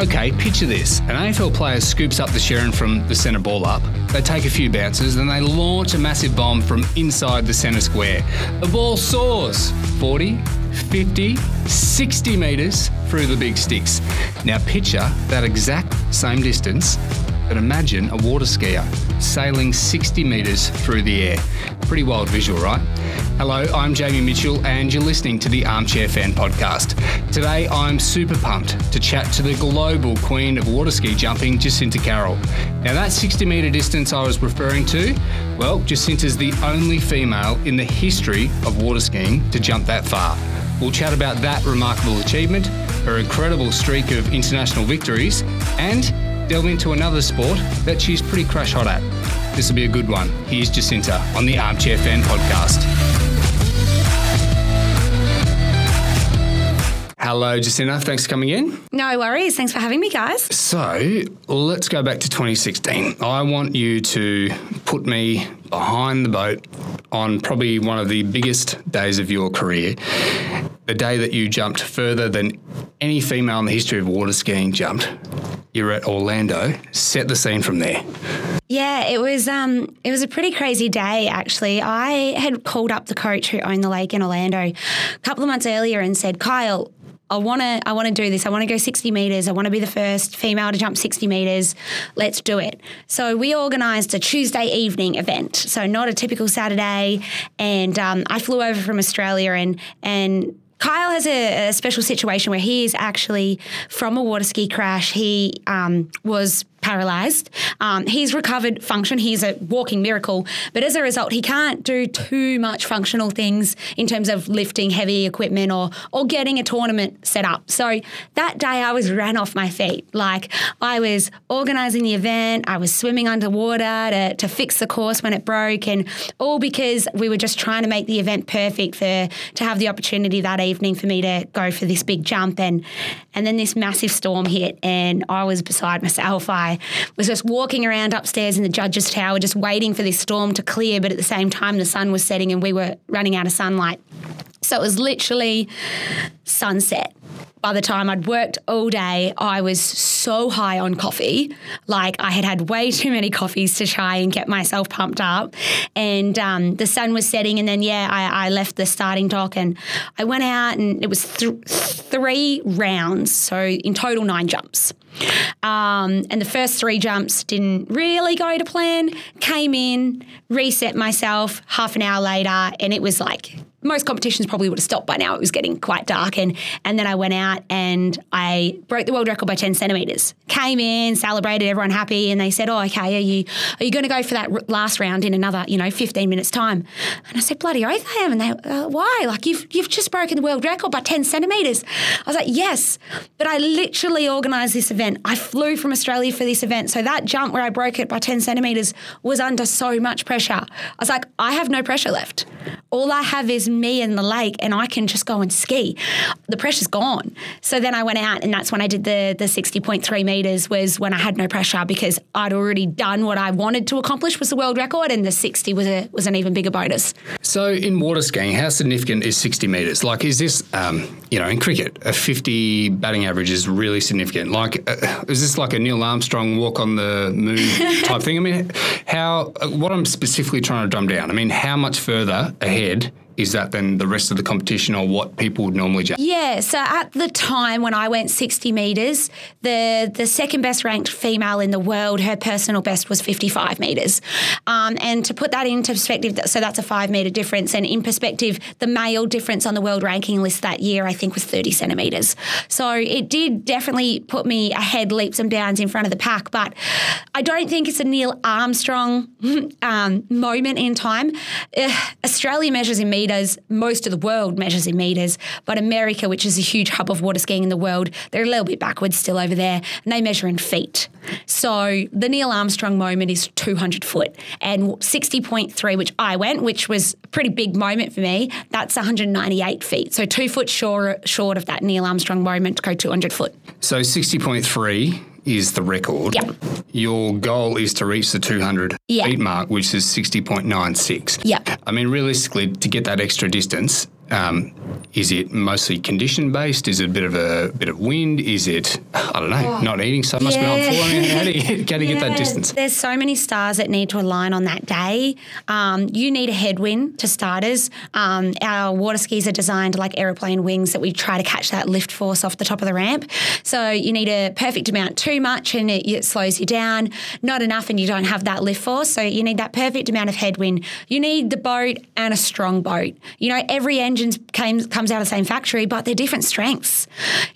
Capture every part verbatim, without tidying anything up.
Okay, picture this. An A F L player scoops up the Sheeran from the centre ball up. They take a few bounces, then they launch a massive bomb from inside the centre square. The ball soars forty, fifty, sixty metres through the big sticks. Now picture that exact same distance, but imagine a water skier sailing sixty metres through the air. Pretty wild visual, right? Hello, I'm Jamie Mitchell and you're listening to the Armchair Fan Podcast. Today I'm super pumped to chat to the global queen of water ski jumping, Jacinta Carroll. Now that sixty metre distance I was referring to, well, Jacinta's the only female in the history of water skiing to jump that far. We'll chat about that remarkable achievement, her incredible streak of international victories, and delve into another sport that she's pretty crash hot at. This will be a good one. Here's Jacinta on the Armchair Fan Podcast. Hello, Jacinta. Thanks for coming in. No worries. Thanks for having me, guys. So let's go back to twenty sixteen. I want you to put me behind the boat on probably one of the biggest days of your career. The day that you jumped further than any female in the history of water skiing jumped. You're at Orlando. Set the scene from there. Yeah, it was um, it was a pretty crazy day, actually. I had called up the coach who owned the lake in Orlando a couple of months earlier and said, Kyle, I want to I want to do this. I want to go sixty metres. I want to be the first female to jump sixty metres. Let's do it. So we organised a Tuesday evening event, so not a typical Saturday. And um, I flew over from Australia and and Kyle has a, a special situation where he is actually from a water ski crash. He um, was paralysed. Um, he's recovered function. He's a walking miracle. But as a result, he can't do too much functional things in terms of lifting heavy equipment or or getting a tournament set up. So that day I was ran off my feet. Like I was organising the event. I was swimming underwater to, to fix the course when it broke, and all because we were just trying to make the event perfect for to have the opportunity that evening for me to go for this big jump. And, and then this massive storm hit and I was beside myself. I I was just walking around upstairs in the judges' tower just waiting for this storm to clear, but at the same time the sun was setting and we were running out of sunlight. So it was literally sunset. By the time I'd worked all day, I was so high on coffee. Like I had had way too many coffees to try and get myself pumped up. And um, the sun was setting. And then, yeah, I, I left the starting dock and I went out and it was th- three rounds. So in total, nine jumps. Um, and the first three jumps didn't really go to plan. Came in, reset myself half an hour later, and it was like most competitions probably would have stopped by now. It was getting quite dark. And, and then I went out and I broke the world record by ten centimetres. Came in, celebrated, everyone happy. And they said, oh, okay, are you are you going to go for that r- last round in another, you know, fifteen minutes time? And I said, bloody oath I am. And they, uh, why? Like you've, you've just broken the world record by ten centimetres. I was like, yes, but I literally organised this event. I flew from Australia for this event. So that jump where I broke it by ten centimetres was under so much pressure. I was like, I have no pressure left. All I have is me and the lake and I can just go and ski. The pressure's gone. So then I went out and that's when I did the the sixty point three metres was when I had no pressure because I'd already done what I wanted to accomplish was the world record and the sixty was a was an even bigger bonus. So in water skiing, how significant is sixty metres? Like is this, um, you know, in cricket, a fifty batting average is really significant. Like uh, is this like a Neil Armstrong walk on the moon type thing? I mean, how what I'm specifically trying to drum down, I mean, how much further ahead is that then the rest of the competition or what people would normally jump? Yeah, so at the time when I went sixty metres, the the second best ranked female in the world, her personal best was fifty-five metres. Um, and to put that into perspective, so that's a five metre difference. And in perspective, the male difference on the world ranking list that year, I think, was thirty centimetres. So it did definitely put me ahead leaps and bounds in front of the pack. But I don't think it's a Neil Armstrong um, moment in time. Uh, Australia measures in meters. Most of the world measures in metres, but America, which is a huge hub of water skiing in the world, they're a little bit backwards still over there, and they measure in feet. So the Neil Armstrong moment is two hundred foot, and sixty point three, which I went, which was a pretty big moment for me, that's one hundred ninety-eight feet. So two foot short, short of that Neil Armstrong moment to go two hundred foot. So sixty point three is the record. Yep. Your goal is to reach the two hundred yep. feet mark, which is sixty point nine six. Yep. I mean, realistically, to get that extra distance, Um, is it mostly condition based? Is it a bit of a bit of wind? Is it I don't know, oh, not eating so much, yeah. but I'm falling? How do you, how do you yeah. get that distance? There's so many stars that need to align on that day. Um, you need a headwind to starters. Um, our water skis are designed like aeroplane wings that we try to catch that lift force off the top of the ramp. So you need a perfect amount. Too much and it, it slows you down. Not enough and you don't have that lift force. So you need that perfect amount of headwind. You need the boat and a strong boat. You know, every engine comes comes out of the same factory, but they're different strengths.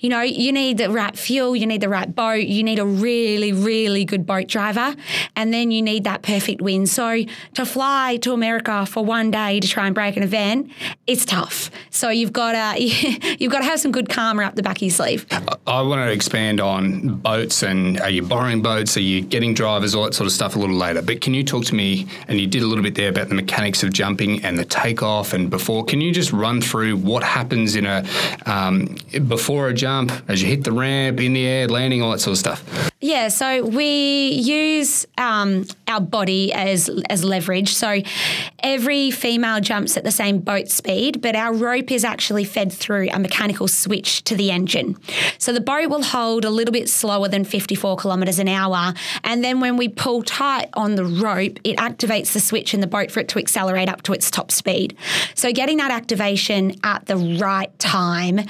You know, you need the right fuel, you need the right boat, you need a really, really good boat driver, and then you need that perfect wind. So to fly to America for one day to try and break an event, it's tough. So you've got to you've got to have some good karma up the back of your sleeve. I want to expand on boats and are you borrowing boats, are you getting drivers, all that sort of stuff a little later. But can you talk to me, and you did a little bit there about the mechanics of jumping and the takeoff and before. Can you just run through what happens in a um, before a jump, as you hit the ramp, in the air, landing, all that sort of stuff? Yeah, so we use um, our body as as leverage. So every female jumps at the same boat speed, but our rope is actually fed through a mechanical switch to the engine. So the boat will hold a little bit slower than fifty-four kilometres an hour, and then when we pull tight on the rope, it activates the switch in the boat for it to accelerate up to its top speed. So getting that activation at the right time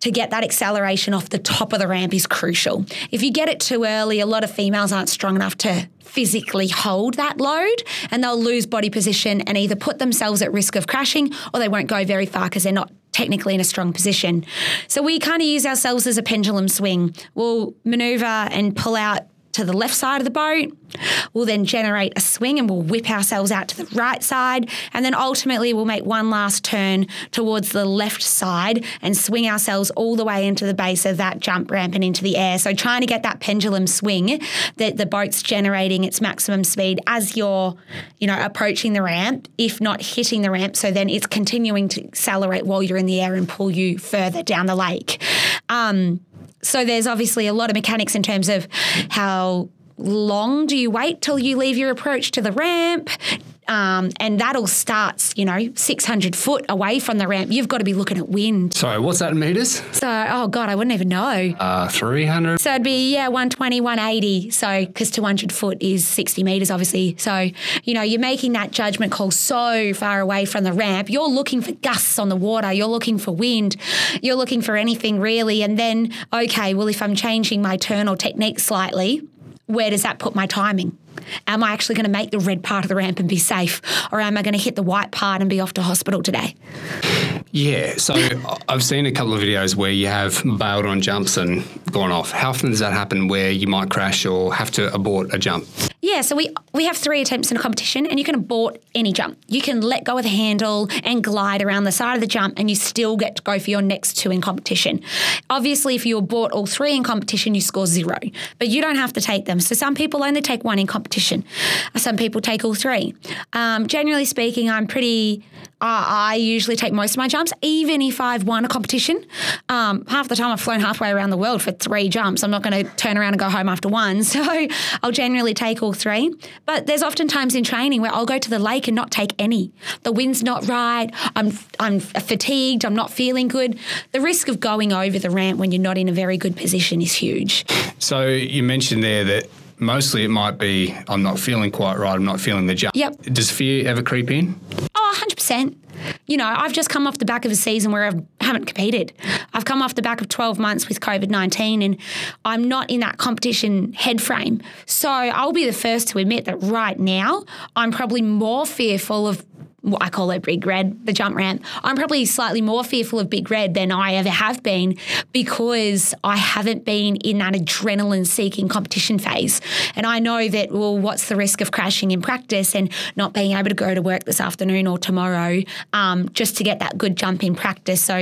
to get that acceleration off the top of the ramp is crucial. If you get it too early, a lot of females aren't strong enough to physically hold that load, and they'll lose body position and either put themselves at risk of crashing or they won't go very far because they're not technically in a strong position. So we kind of use ourselves as a pendulum swing. We'll manoeuvre and pull out to the left side of the boat. We'll then generate a swing and we'll whip ourselves out to the right side, and then ultimately we'll make one last turn towards the left side and swing ourselves all the way into the base of that jump ramp and into the air. So trying to get that pendulum swing that the boat's generating its maximum speed as you're, you know, approaching the ramp, if not hitting the ramp, so then it's continuing to accelerate while you're in the air and pull you further down the lake. Um, So there's obviously a lot of mechanics in terms of how long do you wait till you leave your approach to the ramp, um, and that all starts, you know, six hundred foot away from the ramp. You've got to be looking at wind. Sorry, what's that in metres? So, oh, God, I wouldn't even know. Uh, three hundred? So it'd be, yeah, one twenty, one eighty. So because two hundred foot is sixty metres, obviously. So, you know, you're making that judgment call so far away from the ramp. You're looking for gusts on the water. You're looking for wind. You're looking for anything really. And then, okay, well, if I'm changing my turn or technique slightly, where does that put my timing? Am I actually going to make the red part of the ramp and be safe, or am I going to hit the white part and be off to hospital today? Yeah, so I've seen a couple of videos where you have bailed on jumps and gone off. How often does that happen where you might crash or have to abort a jump? Yeah, so we we have three attempts in a competition, and you can abort any jump. You can let go of the handle and glide around the side of the jump, and you still get to go for your next two in competition. Obviously, if you abort all three in competition, you score zero, but you don't have to take them. So some people only take one in competition. Some people take all three. Um, generally speaking, I'm pretty... Uh, I usually take most of my jumps, even if I've won a competition. Um, half the time I've flown halfway around the world for three jumps. I'm not going to turn around and go home after one. So I'll generally take all three. But there's often times in training where I'll go to the lake and not take any. The wind's not right. I'm I'm fatigued. I'm not feeling good. The risk of going over the ramp when you're not in a very good position is huge. So you mentioned there that mostly it might be I'm not feeling quite right. I'm not feeling the jump. Yep. Does fear ever creep in? one hundred percent. You know, I've just come off the back of a season where I haven't competed. I've come off the back of twelve months with COVID nineteen, and I'm not in that competition head frame. So I'll be the first to admit that right now I'm probably more fearful of what I call it Big Red, the jump ramp. I'm probably slightly more fearful of Big Red than I ever have been, because I haven't been in that adrenaline-seeking competition phase. And I know that, well, what's the risk of crashing in practice and not being able to go to work this afternoon or tomorrow um, just to get that good jump in practice? So,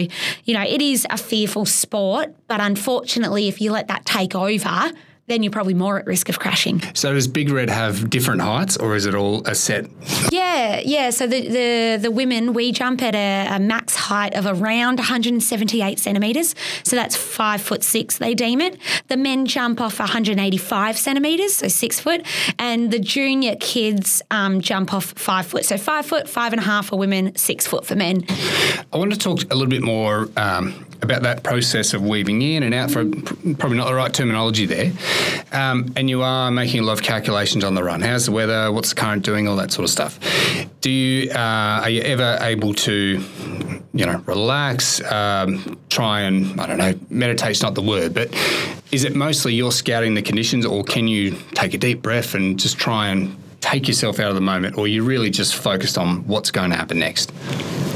you know, it is a fearful sport, but unfortunately, if you let that take over, then you're probably more at risk of crashing. So does Big Red have different heights, or is it all a set? Yeah, yeah. So the the, the women, we jump at a, a max height of around one hundred seventy-eight centimetres. So that's five foot six, they deem it. The men jump off one hundred eighty-five centimetres, so six foot. And the junior kids um, jump off five foot. So five foot, five and a half for women, six foot for men. I want to talk a little bit more um, about that process of weaving in and out, for probably not the right terminology there. Um, and you are making a lot of calculations on the run. How's the weather? What's the current doing? All that sort of stuff. Do you uh, are you ever able to, you know, relax? Um, try and I don't know, meditate's not the word, but is it mostly you're scouting the conditions, or can you take a deep breath and just try and take yourself out of the moment, or you're really just focused on what's going to happen next?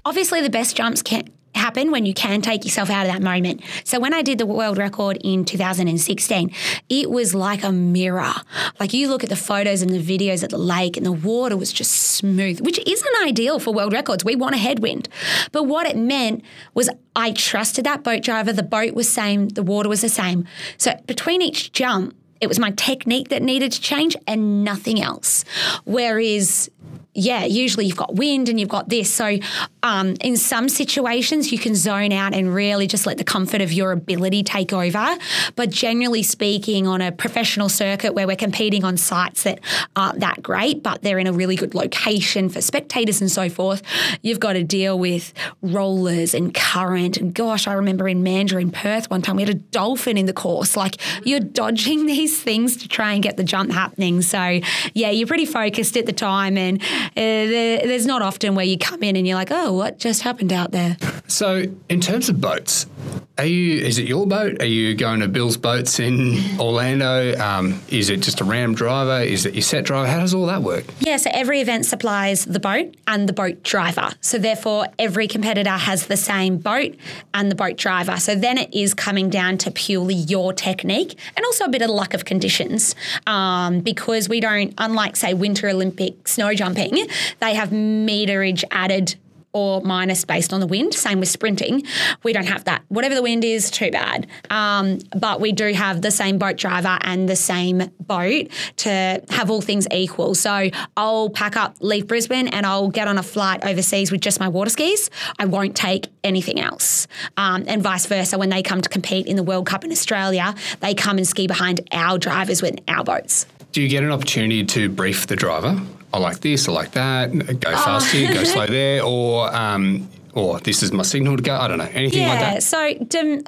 Obviously, the best jumps can happen when you can take yourself out of that moment. So when I did the world record in two thousand sixteen, it was like a mirror. Like, you look at the photos and the videos at the lake and the water was just smooth, which isn't ideal for world records. We want a headwind. But what it meant was I trusted that boat driver. The boat was the same. The water was the same. So between each jump, it was my technique that needed to change and nothing else. Whereas, yeah, usually you've got wind and you've got this. So um, in some situations you can zone out and really just let the comfort of your ability take over. But generally speaking, on a professional circuit where we're competing on sites that aren't that great, but they're in a really good location for spectators and so forth, you've got to deal with rollers and current. And gosh, I remember in Mandurah in Perth one time we had a dolphin in the course. Like, you're dodging these things to try and get the jump happening. So yeah, you're pretty focused at the time, and Uh, there, there's not often where you come in and you're like, oh, what just happened out there? So in terms of boats, are you? Is it your boat? Are you going to Bill's boats in Orlando? Um, is it just a Ram driver? Is it your set driver? How does all that work? Yeah, so every event supplies the boat and the boat driver. So therefore, every competitor has the same boat and the boat driver. So then it is coming down to purely your technique and also a bit of luck of conditions, um, because we don't, unlike, say, Winter Olympic snow jumping, they have meterage added or minus based on the wind. Same with sprinting. We don't have that. Whatever the wind is, too bad. Um, but we do have the same boat driver and the same boat to have all things equal. So I'll pack up, leave Brisbane, and I'll get on a flight overseas with just my water skis. I won't take anything else. Um, and vice versa, when they come to compete in the World Cup in Australia, they come and ski behind our drivers with our boats. Do you get an opportunity to brief the driver? I like this, I like that, go fast here, go slow there, or um, or this is my signal to go, I don't know, anything yeah, like that? Yeah, so dem-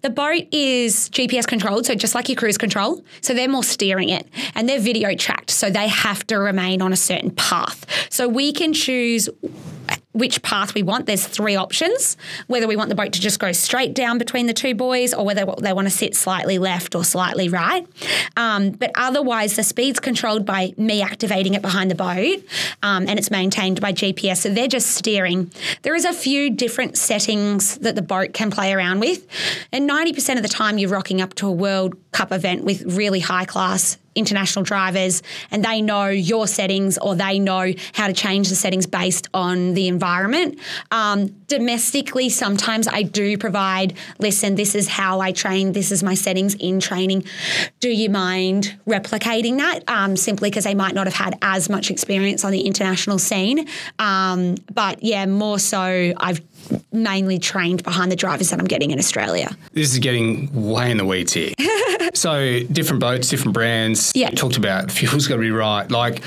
the boat is G P S controlled, so just like your cruise control, so they're more steering it, and they're video tracked, so they have to remain on a certain path. So we can choose which path we want. There's three options, whether we want the boat to just go straight down between the two buoys or whether they want to sit slightly left or slightly right. Um, but otherwise, the speed's controlled by me activating it behind the boat, um, and it's maintained by G P S. So they're just steering. There is a few different settings that the boat can play around with. And ninety percent of the time you're rocking up to a World Cup event with really high class international drivers, and they know your settings, or they know how to change the settings based on the environment. Um, domestically, sometimes I do provide, listen, this is how I train, this is my settings in training. Do you mind replicating that? Um, simply because they might not have had as much experience on the international scene. Um, but yeah, more so I've mainly trained behind the drivers that I'm getting in Australia. This is getting way in the weeds here. So different boats, different brands. Yeah. You talked about fuel's got to be right. Like,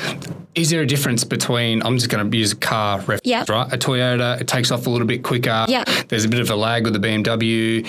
is there a difference between, I'm just going to use a car reference, yep. right? A Toyota, it takes off a little bit quicker. Yep. There's a bit of a lag with the B M W.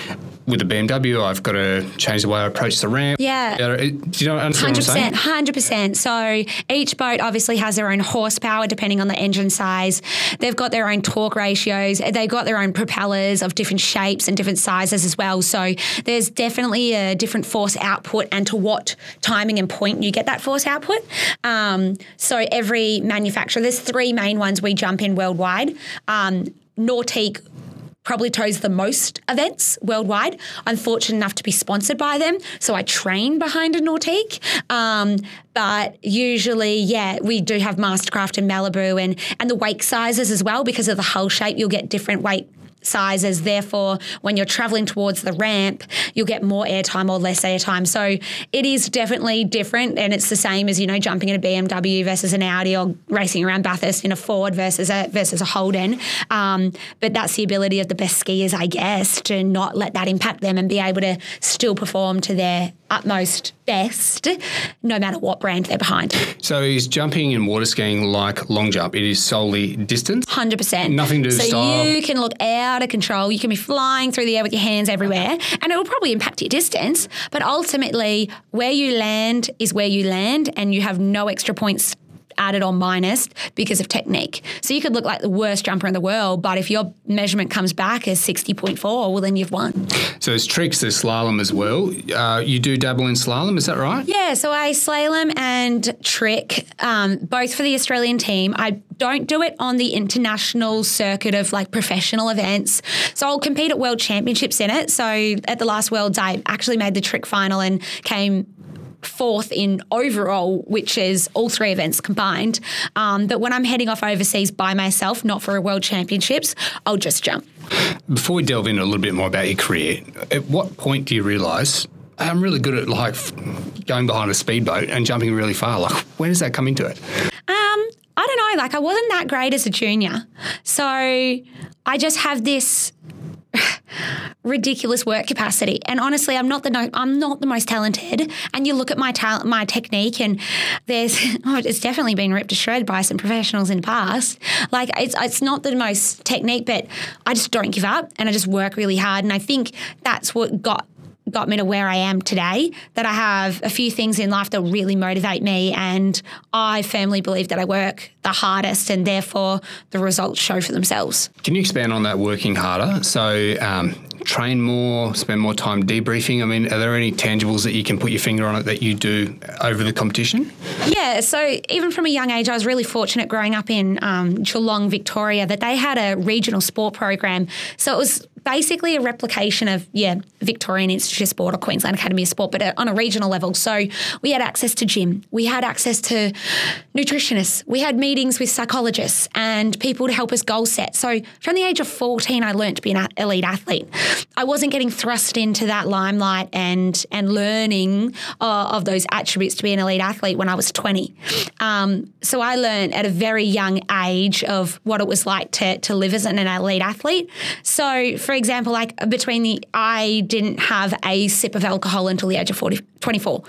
With the B M W, I've got to change the way I approach the ramp. Yeah. Do you know, understand what I'm saying? one hundred percent. So each boat obviously has their own horsepower depending on the engine size. They've got their own torque ratios. They've got their own propellers of different shapes and different sizes as well. So there's definitely a different force output and to what timing and point you get that force output. Um, so every manufacturer, there's three main ones we jump in worldwide. Um, Nautique probably tows the most events worldwide. I'm fortunate enough to be sponsored by them, so I train behind a Nautique. Um, but usually, yeah, we do have Mastercraft and Malibu, and, and the wake sizes as well, because of the hull shape, you'll get different weight sizes. Therefore, when you're traveling towards the ramp, you'll get more airtime or less airtime. So it is definitely different, and it's the same as, you know, jumping in a B M W versus an Audi, or racing around Bathurst in a Ford versus a versus a Holden. Um, but that's the ability of the best skiers, I guess, to not let that impact them and be able to still perform to their utmost best, no matter what brand they're behind. So is jumping and water skiing like long jump? It is solely distance? one hundred percent. Nothing to do with style? So you can look out of control. You can be flying through the air with your hands everywhere, and it will probably impact your distance. But ultimately, where you land is where you land, and you have no extra points added or minus because of technique. So you could look like the worst jumper in the world, but if your measurement comes back as sixty point four, well, then you've won. So there's tricks, there's slalom as well. Uh, you do dabble in slalom, is that right? Yeah, so I slalom and trick, um, both for the Australian team. I don't do it on the international circuit of like professional events. So I'll compete at world championships in it. So at the last Worlds, I actually made the trick final and came fourth in overall, which is all three events combined. Um, but when I'm heading off overseas by myself, not for a world championships, I'll just jump. Before we delve in a little bit more about your career, at what point do you realise I'm really good at like going behind a speedboat and jumping really far? Like, when does that come into it? Um, I don't know. Like, I wasn't that great as a junior. So I just have this ridiculous work capacity, and honestly, I'm not the no, I'm not the most talented. And you look at my talent, my technique, and there's oh, it's definitely been ripped to shred by some professionals in the past. Like it's it's not the most technique, but I just don't give up, and I just work really hard. And I think that's what got got me to where I am today. That I have a few things in life that really motivate me, and I firmly believe that I work the hardest, and therefore the results show for themselves. Can you expand on that working harder? So um, train more, spend more time debriefing. I mean, are there any tangibles that you can put your finger on it that you do over the competition? Yeah, so even from a young age, I was really fortunate growing up in um, Geelong, Victoria, that they had a regional sport program. So it was basically a replication of, yeah, Victorian Institute of Sport or Queensland Academy of Sport, but on a regional level. So we had access to gym. We had access to nutritionists. We had meetings with psychologists and people to help us goal set. So from the age of fourteen, I learned to be an elite athlete. I wasn't getting thrust into that limelight and and learning uh, of those attributes to be an elite athlete when I was twenty. Um, so I learned at a very young age of what it was like to, to live as an elite athlete. So for example, like between the, I didn't have a sip of alcohol until the age of forty, twenty-four,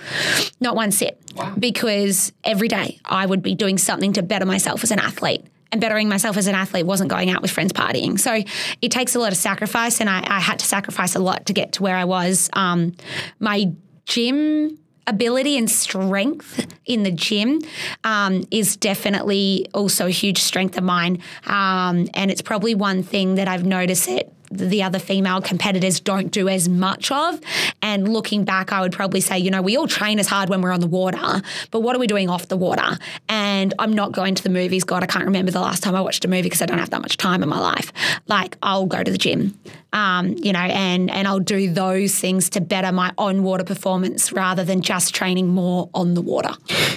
not one sip, wow. Because every day I would be doing something to better myself as an athlete, and bettering myself as an athlete wasn't going out with friends partying. So it takes a lot of sacrifice, and I, I had to sacrifice a lot to get to where I was. Um, my gym ability and strength in the gym um, is definitely also a huge strength of mine. Um, and it's probably one thing that I've noticed it the other female competitors don't do as much of. And looking back, I would probably say, you know, we all train as hard when we're on the water, but what are we doing off the water? And I'm not going to the movies. God, I can't remember the last time I watched a movie because I don't have that much time in my life. Like, I'll go to the gym, um, you know, and, and I'll do those things to better my on-water performance rather than just training more on the water.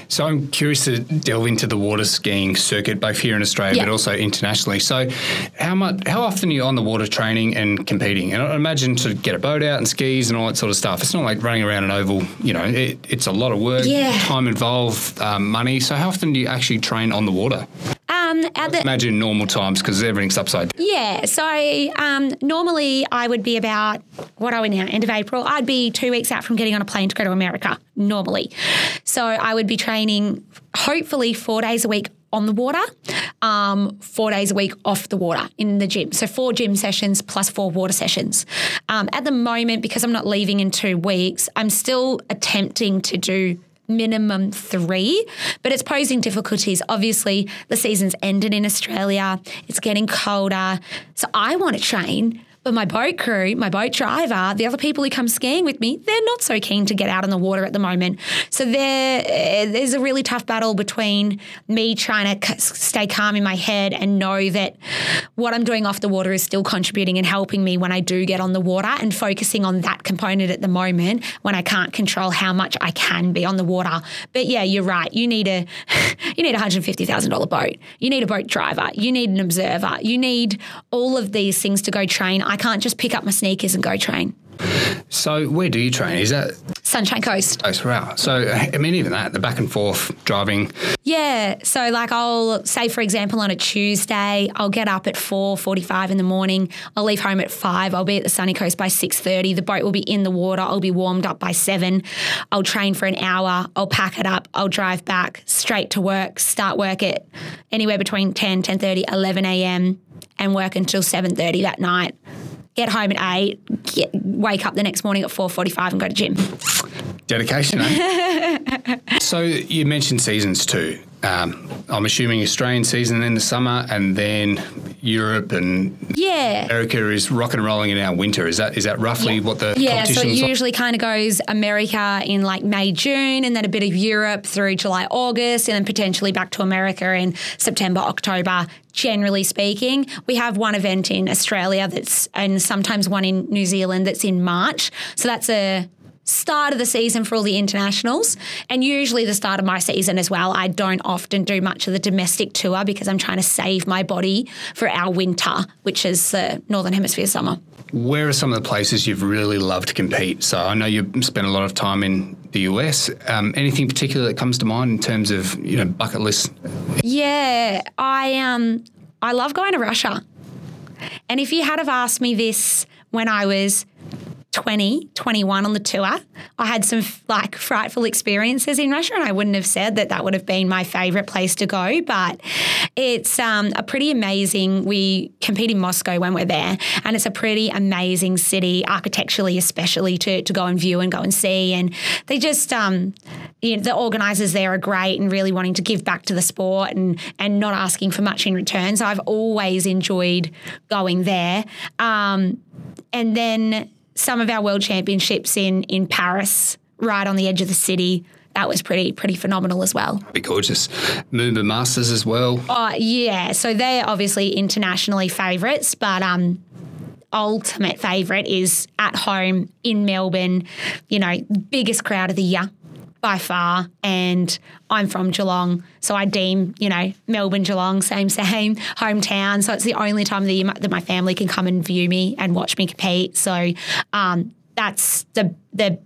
So I'm curious to delve into the water skiing circuit, both here in Australia, yeah, but also internationally. So how much, how often are you on the water training and competing? And I imagine to get a boat out and skis and all that sort of stuff, it's not like running around an oval, you know, it, it's a lot of work, yeah, time involved, um, money. So how often do you actually train on the water? Um, at the, imagine normal times because everything's upside down. Yeah, so um, normally I would be about, what are we now, end of April? I'd be two weeks out from getting on a plane to go to America, normally. So I would be training hopefully four days a week on the water, um, four days a week off the water in the gym. So four gym sessions plus four water sessions. Um, at the moment, because I'm not leaving in two weeks, I'm still attempting to do minimum three, but it's posing difficulties. Obviously, the season's ended in Australia. It's getting colder. So I want to train, But my boat crew, my boat driver, the other people who come skiing with me, they're not so keen to get out in the water at the moment. So there, there's a really tough battle between me trying to c- stay calm in my head and know that what I'm doing off the water is still contributing and helping me when I do get on the water, and focusing on that component at the moment when I can't control how much I can be on the water. But yeah, you're right. You need a you need a one hundred fifty thousand dollars boat. You need a boat driver. You need an observer. You need all of these things to go train. I can't just pick up my sneakers and go train. So where do you train? Is that Sunshine Coast? Oh, wow. So I mean, even that, the back and forth driving. Yeah. So like I'll say, for example, on a Tuesday, I'll get up at four forty-five in the morning. I'll leave home at five. I'll be at the sunny coast by six thirty. The boat will be in the water. I'll be warmed up by seven. I'll train for an hour. I'll pack it up. I'll drive back straight to work, start work at anywhere between ten, ten thirty, eleven a.m. and work until seven thirty that night. Get home at eight, get, wake up the next morning at four forty-five and go to gym. Dedication, eh? So you mentioned seasons too. Um, I'm assuming Australian season in the summer, and then Europe and yeah. America is rock and rolling in our winter. Is that is that roughly yeah. what the yeah, competition is? Yeah, so it usually like? kind of goes America in like May, June, and then a bit of Europe through July, August, and then potentially back to America in September, October. Generally speaking, we have one event in Australia that's, and sometimes one in New Zealand that's in March. So that's a start of the season for all the internationals, and usually the start of my season as well. I don't often do much of the domestic tour because I'm trying to save my body for our winter, which is the uh, Northern Hemisphere summer. Where are some of the places you've really loved to compete? So I know you spent a lot of time in the U S. Um, anything particular that comes to mind in terms of, you know, bucket list? Yeah, I um, I love going to Russia. And if you had have asked me this when I was twenty, twenty-one on the tour, I had some like frightful experiences in Russia, and I wouldn't have said that that would have been my favourite place to go, but it's um, a pretty amazing, we compete in Moscow when we're there, and it's a pretty amazing city, architecturally especially, to, to go and view and go and see. And they just, um, you know, the organisers there are great and really wanting to give back to the sport and, and not asking for much in return. So I've always enjoyed going there. Um, and then some of our world championships in, in Paris, right on the edge of the city. That was pretty pretty phenomenal as well. That'd be gorgeous. Moomba Masters as well. Oh, yeah. So they're obviously internationally favourites, but um, ultimate favourite is at home in Melbourne, you know, biggest crowd of the year by far. And I'm from Geelong, so I deem, you know, Melbourne, Geelong, same, same, hometown. So it's the only time of the year that my family can come and view me and watch me compete. So um, that's the the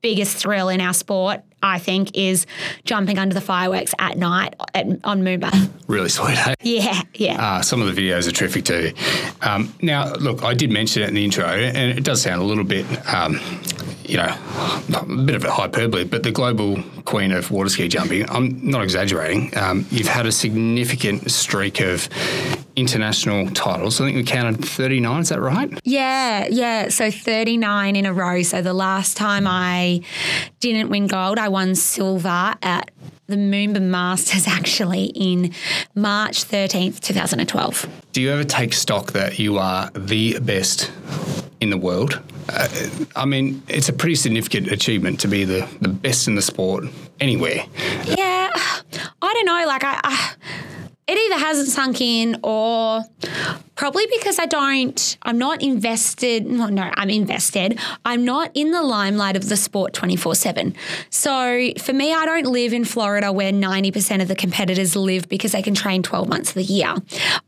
biggest thrill in our sport, I think, is jumping under the fireworks at night at, on Moomba. Really sweet, eh? Yeah, yeah. Uh, some of the videos are terrific too. Um, now, look, I did mention it in the intro, and it does sound a little bit, um, you know, a bit of a hyperbole, but the global queen of water ski jumping, I'm not exaggerating. Um, you've had a significant streak of international titles. I think we counted thirty-nine, is that right? Yeah, yeah. So thirty-nine in a row. So the last time I didn't win gold, I won silver at the Moomba Masters actually in March thirteenth, twenty twelve. Do you ever take stock that you are the best in the world? Uh, I mean, it's a pretty significant achievement to be the, the best in the sport anywhere. Yeah, I don't know. Like I, I it either hasn't sunk in, or probably because I don't, I'm not invested, well, no, I'm invested. I'm not in the limelight of the sport twenty-four seven. So for me, I don't live in Florida where ninety percent of the competitors live because they can train twelve months of the year.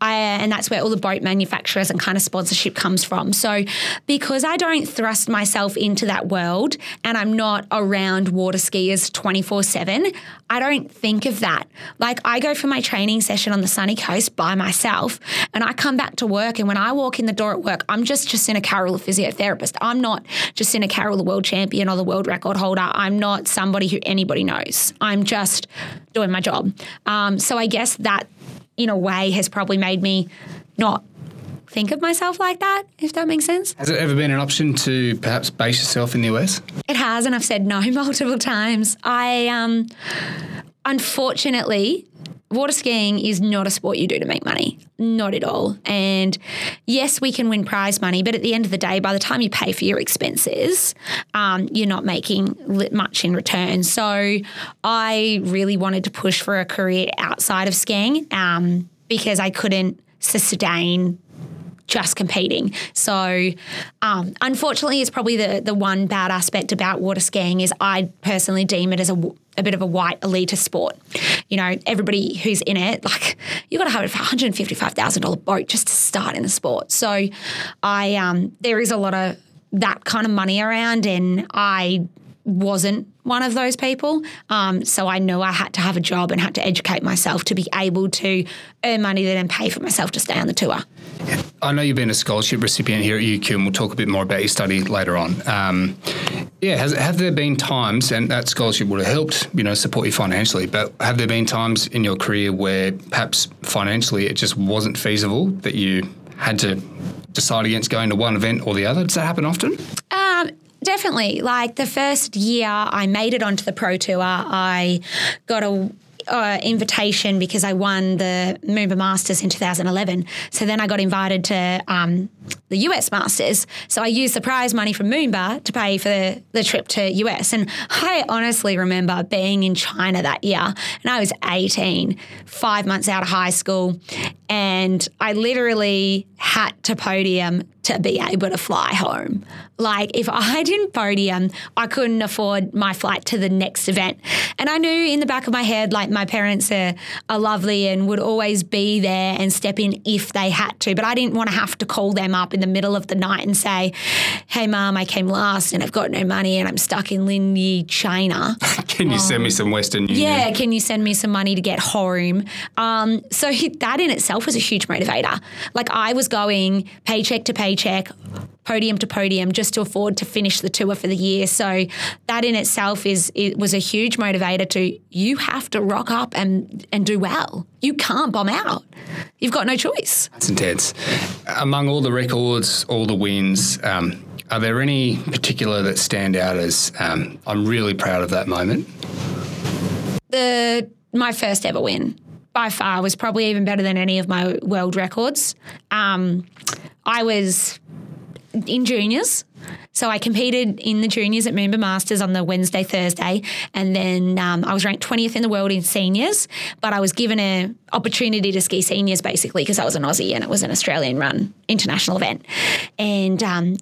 I, and that's where all the boat manufacturers and kind of sponsorship comes from. So because I don't thrust myself into that world and I'm not around water skiers twenty-four seven, I don't think of that. Like I go for my training session on the sunny coast by myself, and I come back to work, and when I walk in the door at work, I'm just Jacinta Carroll, a physiotherapist. I'm not Jacinta Carroll, the world champion or the world record holder. I'm not somebody who anybody knows. I'm just doing my job. Um, so I guess that in a way has probably made me not think of myself like that, if that makes sense. Has it ever been an option to perhaps base yourself in the U S? It has, and I've said no multiple times. I um, unfortunately water skiing is not a sport you do to make money, not at all. And yes, we can win prize money, but at the end of the day, by the time you pay for your expenses, um, you're not making much in return. So I really wanted to push for a career outside of skiing um, because I couldn't sustain just competing. So um, unfortunately, it's probably the the one bad aspect about water skiing is I personally deem it as a, a bit of a white elitist sport. You know, everybody who's in it, like, you've got to have a one hundred fifty-five thousand dollars boat just to start in the sport. So I um, there is a lot of that kind of money around, and I wasn't one of those people. Um, so I knew I had to have a job and had to educate myself to be able to earn money that then pay for myself to stay on the tour. I know you've been a scholarship recipient here at U Q, and we'll talk a bit more about your study later on. Um, yeah, has, have there been times, and that scholarship would have helped, you know, support you financially, but have there been times in your career where perhaps financially it just wasn't feasible, that you had to decide against going to one event or the other? Does that happen often? Um, Definitely. Like, the first year I made it onto the Pro Tour, I got a uh, invitation because I won the Moomba Masters in two thousand eleven. So then I got invited to um, the U S Masters. So I used the prize money from Moomba to pay for the, the trip to U S. And I honestly remember being in China that year, and I was eighteen, five months out of high school, and I literally had to podium to be able to fly home. Like, if I didn't podium, I couldn't afford my flight to the next event. And I knew in the back of my head, like, my parents are, are lovely and would always be there and step in if they had to. But I didn't want to have to call them up in the middle of the night and say, hey, Mum, I came last and I've got no money and I'm stuck in Lin Yi, China. Can you um, send me some Western Union? Yeah, can you send me some money to get home? Um, so that in itself was a huge motivator. Like, I was going paycheck to paycheck, Check podium to podium just to afford to finish the tour for the year. So that in itself is it was a huge motivator to, you have to rock up and, and do well. You can't bomb out. You've got no choice. That's intense. Among all the records, all the wins, um, are there any particular that stand out as um, I'm really proud of that moment? The my first ever win by far was probably even better than any of my world records. Um I was in juniors, so I competed in the juniors at Moomba Masters on the Wednesday, Thursday, and then um, I was ranked twentieth in the world in seniors, but I was given an opportunity to ski seniors basically because I was an Aussie and it was an Australian-run international event. And um,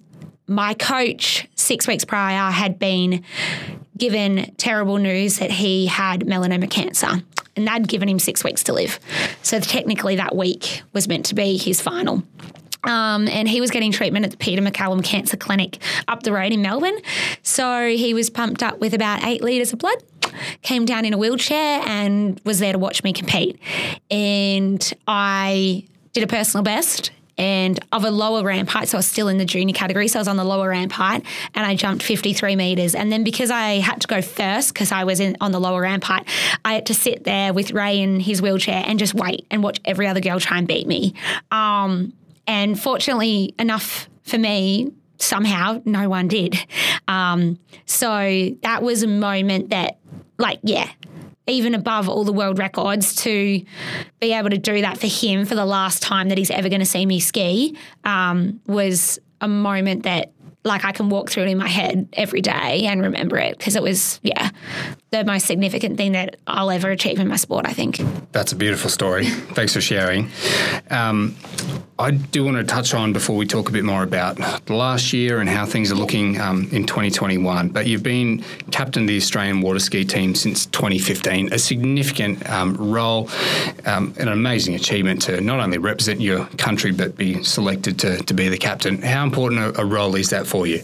my coach six weeks prior had been given terrible news that he had melanoma cancer, and they'd given him six weeks to live. So technically that week was meant to be his final. Um, and he was getting treatment at the Peter McCallum Cancer Clinic up the road in Melbourne. So he was pumped up with about eight litres of blood, came down in a wheelchair and was there to watch me compete. And I did a personal best and of a lower ramp height, so I was still in the junior category, so I was on the lower ramp height, and I jumped fifty-three metres. And then because I had to go first because I was in on the lower ramp height, I had to sit there with Ray in his wheelchair and just wait and watch every other girl try and beat me. Um... And fortunately enough for me, somehow no one did. Um, so that was a moment that, like, yeah, even above all the world records, to be able to do that for him for the last time that he's ever going to see me ski um, was a moment that, like, I can walk through it in my head every day and remember it because it was, yeah, the most significant thing that I'll ever achieve in my sport, I think. That's a beautiful story. Thanks for sharing. Um, I do want to touch on, before we talk a bit more about the last year and how things are looking um, in twenty twenty-one, but you've been captain of the Australian water ski team since twenty fifteen, a significant um, role, um, an amazing achievement to not only represent your country but be selected to, to be the captain. How important a, a role is that for for you?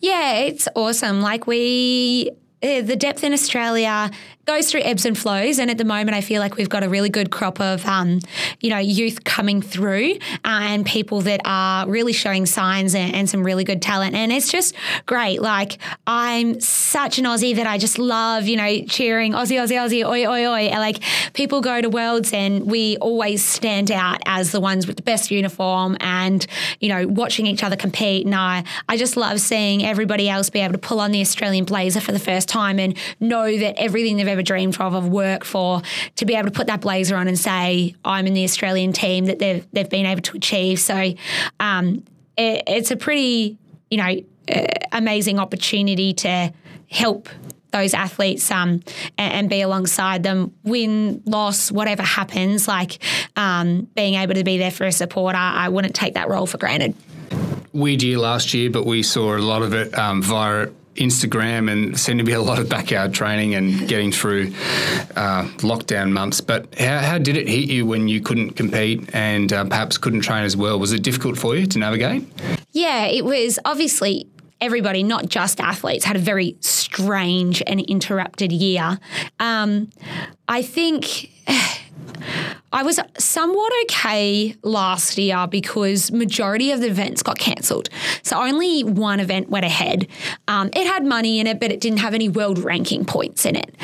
Yeah, it's awesome. Like, we, uh, the depth in Australia goes through ebbs and flows, and at the moment I feel like we've got a really good crop of, um, you know, youth coming through uh, and people that are really showing signs and, and some really good talent, and it's just great. Like, I'm such an Aussie that I just love, you know, cheering Aussie, Aussie, Aussie, oi, oi, oi. And, like, people go to Worlds and we always stand out as the ones with the best uniform and, you know, watching each other compete, and I, I just love seeing everybody else be able to pull on the Australian blazer for the first time and know that everything they've ever ever dreamed of, I've worked for, to be able to put that blazer on and say I'm in the Australian team that they've they've been able to achieve. So um, it, it's a pretty, you know, uh, amazing opportunity to help those athletes um, and, and be alongside them, win, loss, whatever happens, like um, being able to be there for a supporter. I wouldn't take that role for granted. Weird year last year, but we saw a lot of it um, via Instagram, and seemed to be a lot of backyard training and getting through uh, lockdown months. But how, how did it hit you when you couldn't compete and uh, perhaps couldn't train as well? Was it difficult for you to navigate? Yeah, it was. Obviously, everybody, not just athletes, had a very strange and interrupted year. Um, I think I was somewhat okay last year because majority of the events got cancelled. So only one event went ahead. Um, it had money in it, but it didn't have any world ranking points in it.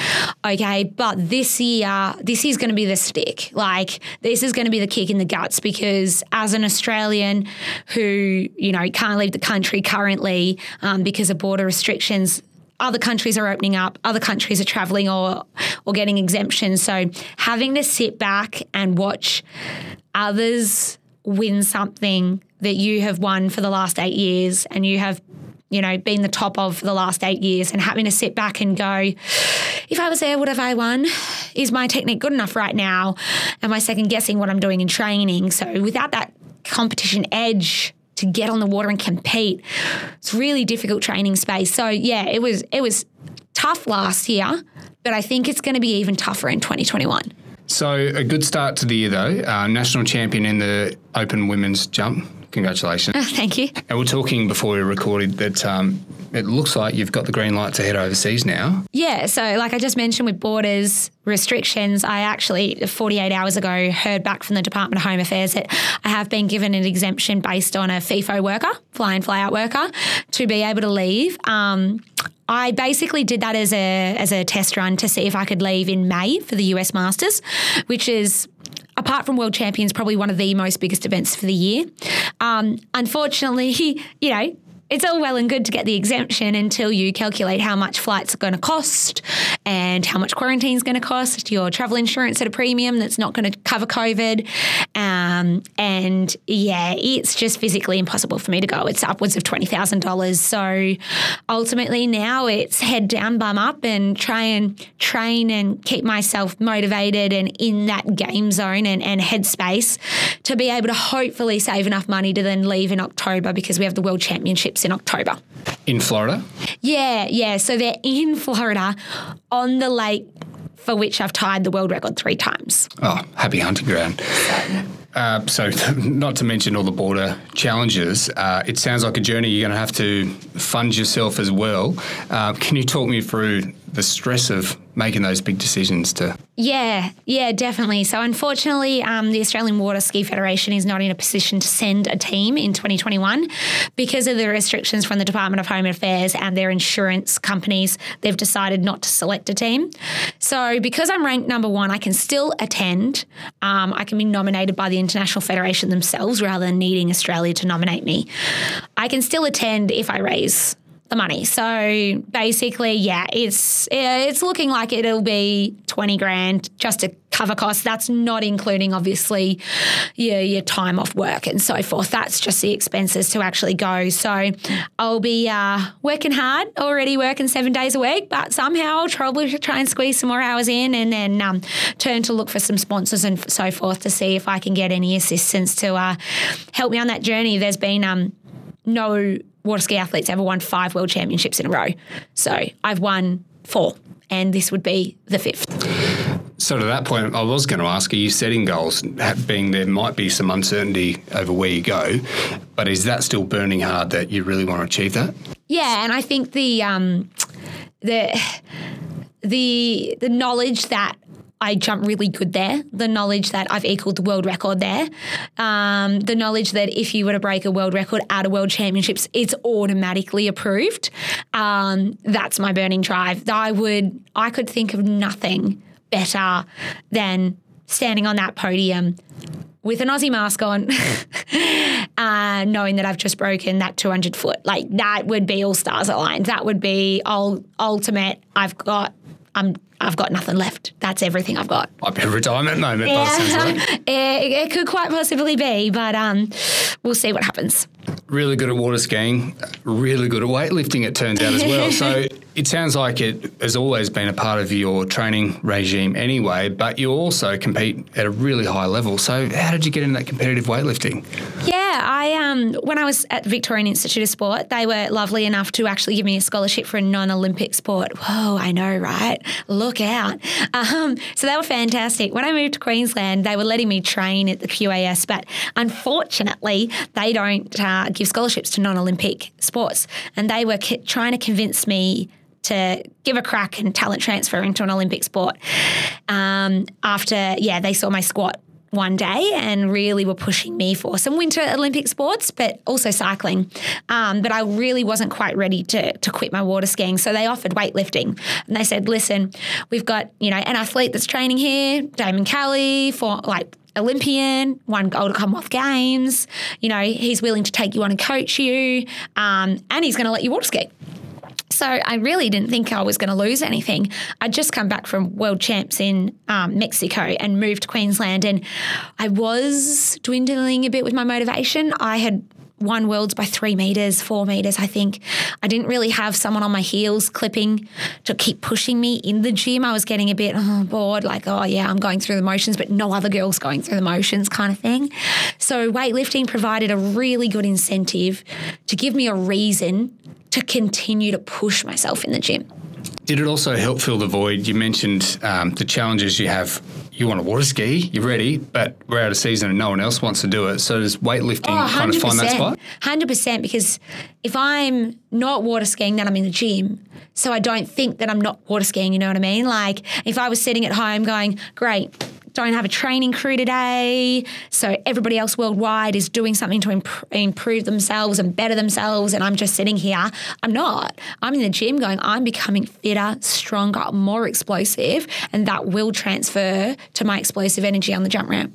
Okay, but this year, this is going to be the stick. Like, this is going to be the kick in the guts, because as an Australian who, you know, can't leave the country currently um, because of border restrictions, other countries are opening up, other countries are travelling or or getting exemptions. So having to sit back and watch others win something that you have won for the last eight years and you have, you know, been the top of for the last eight years and having to sit back and go, if I was there, would have I won? Is my technique good enough right now? Am I second guessing what I'm doing in training? So without that competition edge to get on the water and compete, it's really difficult training space. So yeah, it was it was tough last year, but I think it's going to be even tougher in twenty twenty-one. So a good start to the year though. Uh, national champion in the open women's jump. Congratulations. Oh, thank you. And we're talking before we recorded that um, it looks like you've got the green light to head overseas now. Yeah. So like I just mentioned with borders, restrictions, I actually forty-eight hours ago heard back from the Department of Home Affairs that I have been given an exemption based on a FIFO worker, fly-in, fly-out worker, to be able to leave. Um I basically did that as a as a test run to see if I could leave in May for the U S Masters, which is, apart from World Champions, probably one of the most biggest events for the year. Um, unfortunately, you know, it's all well and good to get the exemption until you calculate how much flights are going to cost and how much quarantine is going to cost, your travel insurance at a premium that's not going to cover COVID. Um, and, yeah, it's just physically impossible for me to go. It's upwards of twenty thousand dollars. So ultimately now it's head down, bum up, and try and train and keep myself motivated and in that game zone and, and headspace to be able to hopefully save enough money to then leave in October, because we have the World Championships in October. In Florida? Yeah, yeah. So they're in Florida on the lake for which I've tied the world record three times. Oh, happy hunting ground. Uh, so not to mention all the border challenges, uh, it sounds like a journey you're going to have to fund yourself as well. Uh, can you talk me through the stress of making those big decisions to... Yeah, yeah, definitely. So unfortunately, um, the Australian Water Ski Federation is not in a position to send a team in twenty twenty-one because of the restrictions from the Department of Home Affairs and their insurance companies. They've decided not to select a team. So because I'm ranked number one, I can still attend. Um, I can be nominated by the International Federation themselves rather than needing Australia to nominate me. I can still attend if I raise the money. So basically, yeah, it's it's looking like it'll be twenty grand just to cover costs. That's not including obviously your, your time off work and so forth. That's just the expenses to actually go. So I'll be uh, working hard, already working seven days a week, but somehow I'll probably try and squeeze some more hours in and then um, turn to look for some sponsors and so forth to see if I can get any assistance to uh, help me on that journey. There's been um, no water ski athletes ever won five world championships in a row. So I've won four, and this would be the fifth. So to that point, I was going to ask, are you setting goals, being there might be some uncertainty over where you go, but is that still burning hard that you really want to achieve that? Yeah, and I think the um, the the the knowledge that I jump really good there, the knowledge that I've equaled the world record there, um, the knowledge that if you were to break a world record at a world championships, it's automatically approved. Um, that's my burning drive. I would, I could think of nothing better than standing on that podium with an Aussie mask on, uh, knowing that I've just broken that two hundred foot. Like, that would be all stars aligned. That would be all ultimate. I've got I'm, I've got nothing left. That's everything I've got. I've been retirement moment. Yeah. Right? it, it could quite possibly be, but um, we'll see what happens. Really good at water skiing, really good at weightlifting, it turns out as well. So it sounds like it has always been a part of your training regime anyway, but you also compete at a really high level. So how did you get into that competitive weightlifting? Yeah, I um, when I was at the Victorian Institute of Sport, they were lovely enough to actually give me a scholarship for a non-Olympic sport. Whoa, I know, right? Look out. Um, so they were fantastic. When I moved to Queensland, they were letting me train at the Q A S, but unfortunately they don't uh, give scholarships to non-Olympic sports, and they were c- trying to convince me to give a crack and talent transfer into an Olympic sport. Um, after, yeah, they saw my squat one day and really were pushing me for some winter Olympic sports, but also cycling. Um, but I really wasn't quite ready to to quit my water skiing. So they offered weightlifting, and they said, listen, we've got, you know, an athlete that's training here, Damon Kelly, for like Olympian, won gold Commonwealth Games. You know, he's willing to take you on and coach you, um, and he's going to let you water ski. So I really didn't think I was going to lose anything. I'd just come back from world champs in um, Mexico and moved to Queensland, and I was dwindling a bit with my motivation. I had won worlds by three metres, four metres, I think. I didn't really have someone on my heels clipping to keep pushing me in the gym. I was getting a bit oh, bored, like, oh, yeah, I'm going through the motions, but no other girl's going through the motions kind of thing. So weightlifting provided a really good incentive to give me a reason to continue to push myself in the gym. Did it also help fill the void? You mentioned um, the challenges you have. You want to water ski, you're ready, but we're out of season and no one else wants to do it. So does weightlifting oh, kind of find that spot? one hundred percent, because if I'm not water skiing, then I'm in the gym. So I don't think that I'm not water skiing, you know what I mean? Like if I was sitting at home going, great, don't have a training crew today, so everybody else worldwide is doing something to imp- improve themselves and better themselves, and I'm just sitting here. I'm not. I'm in the gym going, I'm becoming fitter, stronger, more explosive, and that will transfer to my explosive energy on the jump ramp.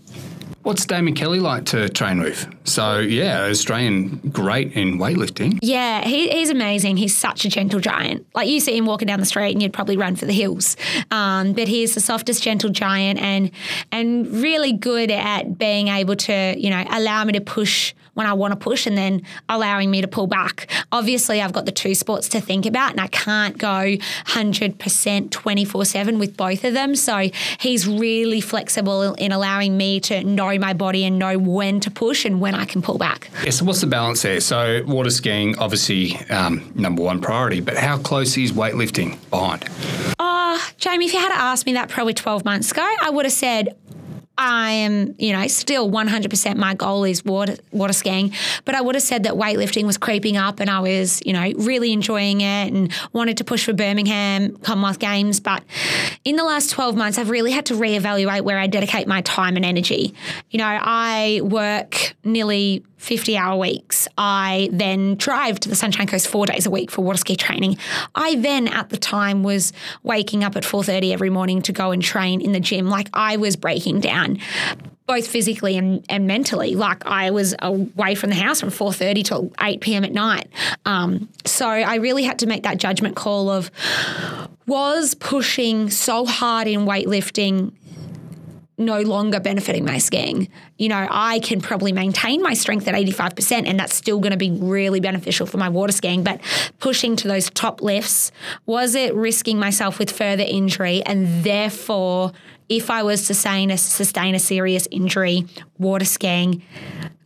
What's Damon Kelly like to train with? So, yeah, Australian great in weightlifting. Yeah, he, he's amazing. He's such a gentle giant. Like you see him walking down the street and you'd probably run for the hills. Um, but he's the softest, gentle giant, and and really good at being able to, you know, allow me to push when I want to push and then allowing me to pull back. Obviously, I've got the two sports to think about and I can't go one hundred percent twenty-four seven with both of them. So he's really flexible in allowing me to know my body and know when to push and when I can pull back. Yeah, so what's the balance there? So water skiing, obviously, um, number one priority, but how close is weightlifting behind? Uh, Jamie, if you had asked me that probably twelve months ago, I would have said, I am, you know, still one hundred percent my goal is water, water skiing, but I would have said that weightlifting was creeping up and I was, you know, really enjoying it and wanted to push for Birmingham Commonwealth Games. But in the last twelve months, I've really had to reevaluate where I dedicate my time and energy. You know, I work nearly fifty hour weeks. I then drive to the Sunshine Coast four days a week for water ski training. I then at the time was waking up at four thirty every morning to go and train in the gym. Like I was breaking down both physically and, and mentally. Like I was away from the house from four thirty till eight p.m. at night. Um, so I really had to make that judgment call of was pushing so hard in weightlifting no longer benefiting my skiing. You know, I can probably maintain my strength at eighty-five percent and that's still going to be really beneficial for my water skiing, but pushing to those top lifts, was it risking myself with further injury? And therefore, if I was to sustain a, sustain a serious injury, water skiing,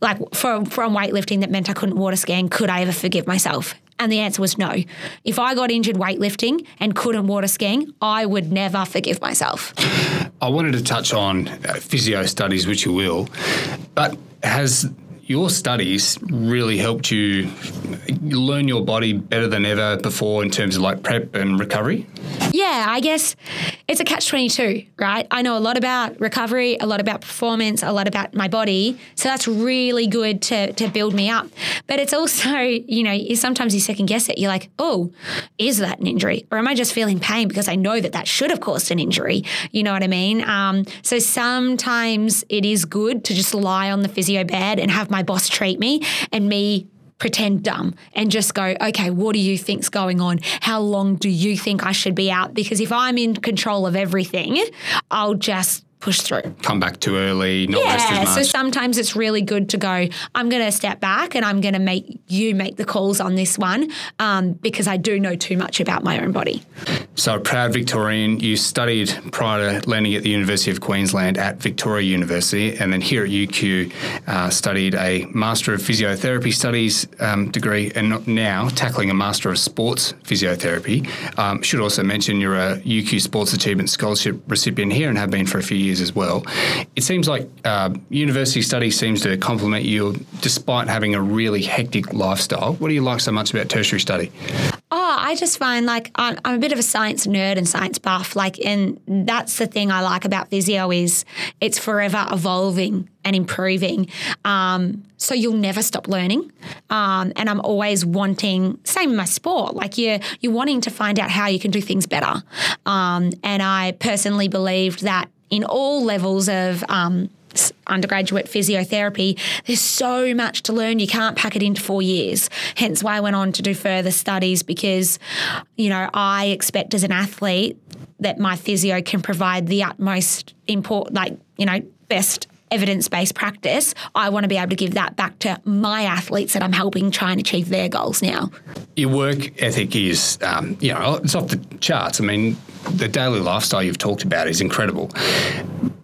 like from, from weightlifting that meant I couldn't water skiing, could I ever forgive myself? And the answer was no. If I got injured weightlifting and couldn't water skiing, I would never forgive myself. I wanted to touch on physio studies, which you will, but has your studies really helped you learn your body better than ever before in terms of like prep and recovery? Yeah, I guess it's a catch twenty-two, right? I know a lot about recovery, a lot about performance, a lot about my body. So that's really good to to build me up. But it's also, you know, sometimes you second guess it. You're like, oh, is that an injury? Or am I just feeling pain because I know that that should have caused an injury? You know what I mean? Um, so sometimes it is good to just lie on the physio bed and have my boss treat me and me pretend dumb and just go, okay, what do you think's going on? How long do you think I should be out? Because if I'm in control of everything, I'll just push through. Come back too early, not yeah, rest as much. Yeah, so sometimes it's really good to go, I'm going to step back and I'm going to make you make the calls on this one um, because I do know too much about my own body. So a proud Victorian, you studied prior to landing at the University of Queensland at Victoria University, and then here at U Q uh, studied a Master of Physiotherapy Studies um, degree and now tackling a Master of Sports Physiotherapy. Um, should also mention you're a U Q Sports Achievement Scholarship recipient here and have been for a few years as well. It seems like uh, university study seems to complement you despite having a really hectic lifestyle. What do you like so much about tertiary study? Oh, I just find like I'm, I'm a bit of a science nerd and science buff, like, and that's the thing I like about physio is it's forever evolving and improving. Um, so you'll never stop learning. Um, and I'm always wanting, same in my sport, like you're, you're wanting to find out how you can do things better. Um, and I personally believed that in all levels of um, undergraduate physiotherapy, there's so much to learn. You can't pack it into four years. Hence why I went on to do further studies because, you know, I expect as an athlete that my physio can provide the utmost important, like, you know, best evidence-based practice. I want to be able to give that back to my athletes that I'm helping try and achieve their goals now. Your work ethic is, um, you know, it's off the charts. I mean, the daily lifestyle you've talked about is incredible.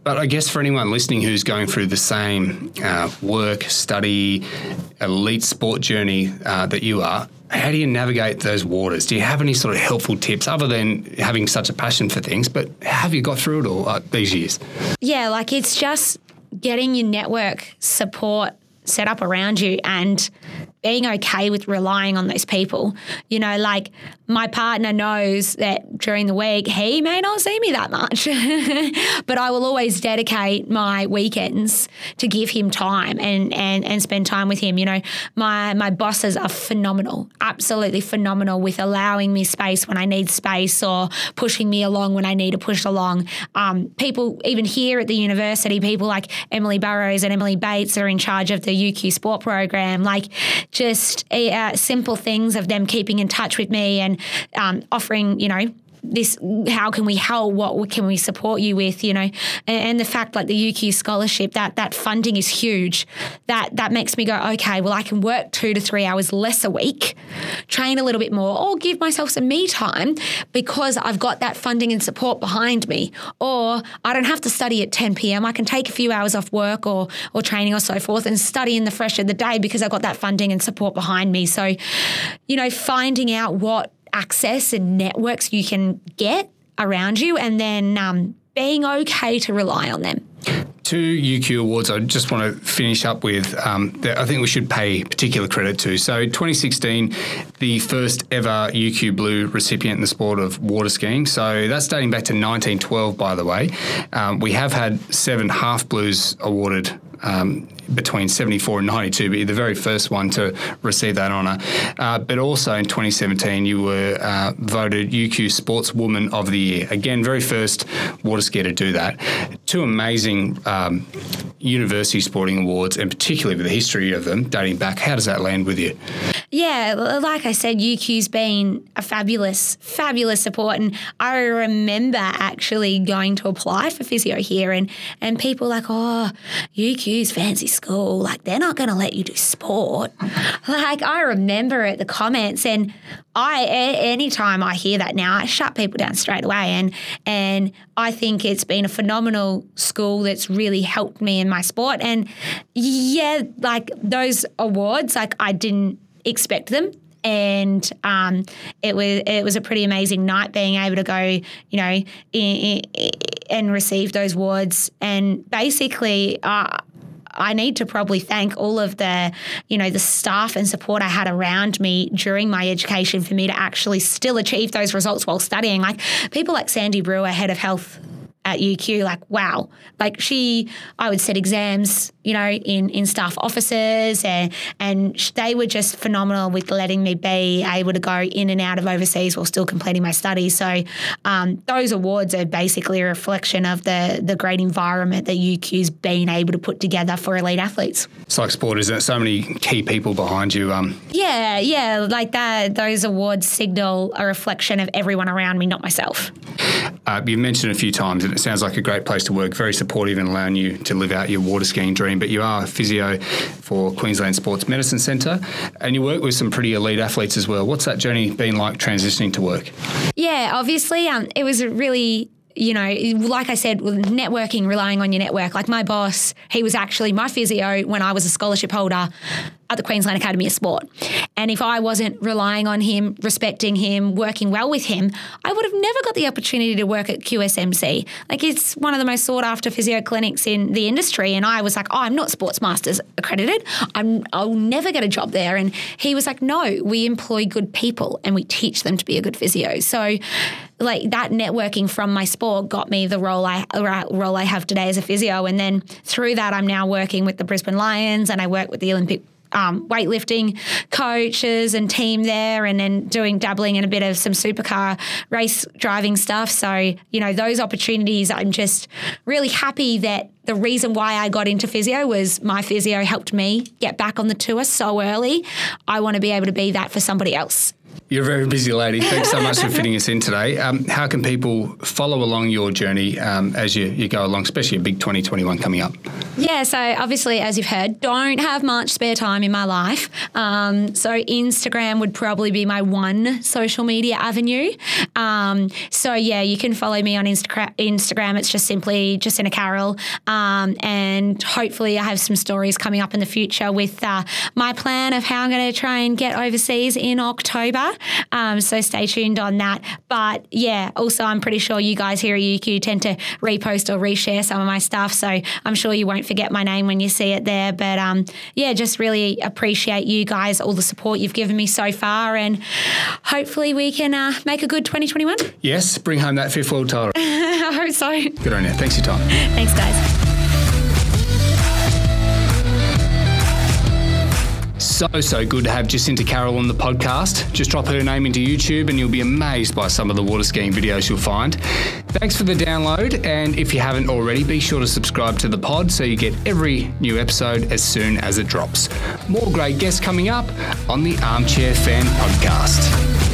But I guess for anyone listening who's going through the same uh, work, study, elite sport journey uh, that you are, how do you navigate those waters? Do you have any sort of helpful tips other than having such a passion for things? But have you got through it all uh, these years? Yeah, like it's just getting your network support set up around you and being okay with relying on those people. You know, like my partner knows that during the week he may not see me that much, but I will always dedicate my weekends to give him time and, and, and spend time with him. You know, my, my bosses are phenomenal, absolutely phenomenal with allowing me space when I need space or pushing me along when I need to push along. Um, people, even here at the university, people like Emily Burrows and Emily Bates are in charge of the U Q Sport program. Like, just uh, simple things of them keeping in touch with me and um, offering, you know, this, how can we help? What can we support you with? You know, and, and the fact like the U Q scholarship, that that funding is huge. That that makes me go, okay, well, I can work two to three hours less a week, train a little bit more, or give myself some me time because I've got that funding and support behind me. Or I don't have to study at ten p.m. I can take a few hours off work or or training or so forth and study in the fresh of the day because I've got that funding and support behind me. So, you know, finding out what access and networks you can get around you and then um, being okay to rely on them. Two U Q awards I just want to finish up with um, that I think we should pay particular credit to. So twenty sixteen, the first ever U Q Blue recipient in the sport of water skiing. So that's dating back to nineteen twelve, by the way. Um, we have had seven half blues awarded Um, between seventy-four and ninety-two, but you're the very first one to receive that honour. Uh, but also in twenty seventeen, you were uh, voted U Q Sportswoman of the Year. Again, very first water skier to do that. Two amazing um, university sporting awards, and particularly with the history of them dating back. How does that land with you? Yeah, like I said, U Q's been a fabulous, fabulous support. And I remember actually going to apply for physio here and, and people like, oh, U Q's fancy school. Like, they're not going to let you do sport. Like, I remember it, the comments. And I, any time I hear that now, I shut people down straight away. And, and I think it's been a phenomenal school that's really helped me in my sport. And yeah, like those awards, like I didn't expect them, and um, it was it was a pretty amazing night being able to go, you know, in, in, in, and receive those awards. And basically, uh, I need to probably thank all of the, you know, the staff and support I had around me during my education for me to actually still achieve those results while studying. Like people like Sandy Brewer, head of health at U Q, like, wow. Like she, I would set exams, you know, in, in staff offices, and, and they were just phenomenal with letting me be able to go in and out of overseas while still completing my studies. So um, those awards are basically a reflection of the, the great environment that U Q's been able to put together for elite athletes. It's like sport, isn't it? So many key people behind you. Um. Yeah, yeah, like that. Those awards signal a reflection of everyone around me, not myself. Uh, you've mentioned it a few times, and it sounds like a great place to work, very supportive and allowing you to live out your water skiing dream. But you are a physio for Queensland Sports Medicine Centre, and you work with some pretty elite athletes as well. What's that journey been like transitioning to work? Yeah, obviously, um, it was a really... You know, like I said, networking, relying on your network. Like my boss, he was actually my physio when I was a scholarship holder at the Queensland Academy of Sport. And if I wasn't relying on him, respecting him, working well with him, I would have never got the opportunity to work at Q S M C. Like it's one of the most sought after physio clinics in the industry. And I was like, oh, I'm not Sports Masters accredited. I'm, I'll never get a job there. And he was like, no, we employ good people and we teach them to be a good physio. So like that networking from my sport got me the role I role I have today as a physio. And then through that, I'm now working with the Brisbane Lions, and I work with the Olympic um, weightlifting coaches and team there, and then doing dabbling in a bit of some supercar race driving stuff. So, you know, those opportunities, I'm just really happy that the reason why I got into physio was my physio helped me get back on the tour so early. I want to be able to be that for somebody else. You're a very busy lady. Thanks so much for fitting us in today. Um, how can people follow along your journey um, as you, you go along, especially a big twenty twenty-one coming up? Yeah, so obviously, as you've heard, don't have much spare time in my life. Um, so Instagram would probably be my one social media avenue. Um, so, yeah, you can follow me on Insta- Instagram. It's just simply Jacinta Carroll. Um, and hopefully I have some stories coming up in the future with uh, my plan of how I'm going to try and get overseas in October. Um, so stay tuned on that. But yeah, also I'm pretty sure you guys here at U Q tend to repost or reshare some of my stuff. So I'm sure you won't forget my name when you see it there. But um, yeah, just really appreciate you guys, all the support you've given me so far. And hopefully we can uh, make a good twenty twenty-one. Yes, bring home that fifth world title. I hope so. Good on you. Thanks for your time. Thanks, guys. So, so good to have Jacinta Carroll on the podcast. Just drop her name into YouTube and you'll be amazed by some of the water skiing videos you'll find. Thanks for the download, and if you haven't already, be sure to subscribe to the pod so you get every new episode as soon as it drops. More great guests coming up on the Armchair Fan Podcast.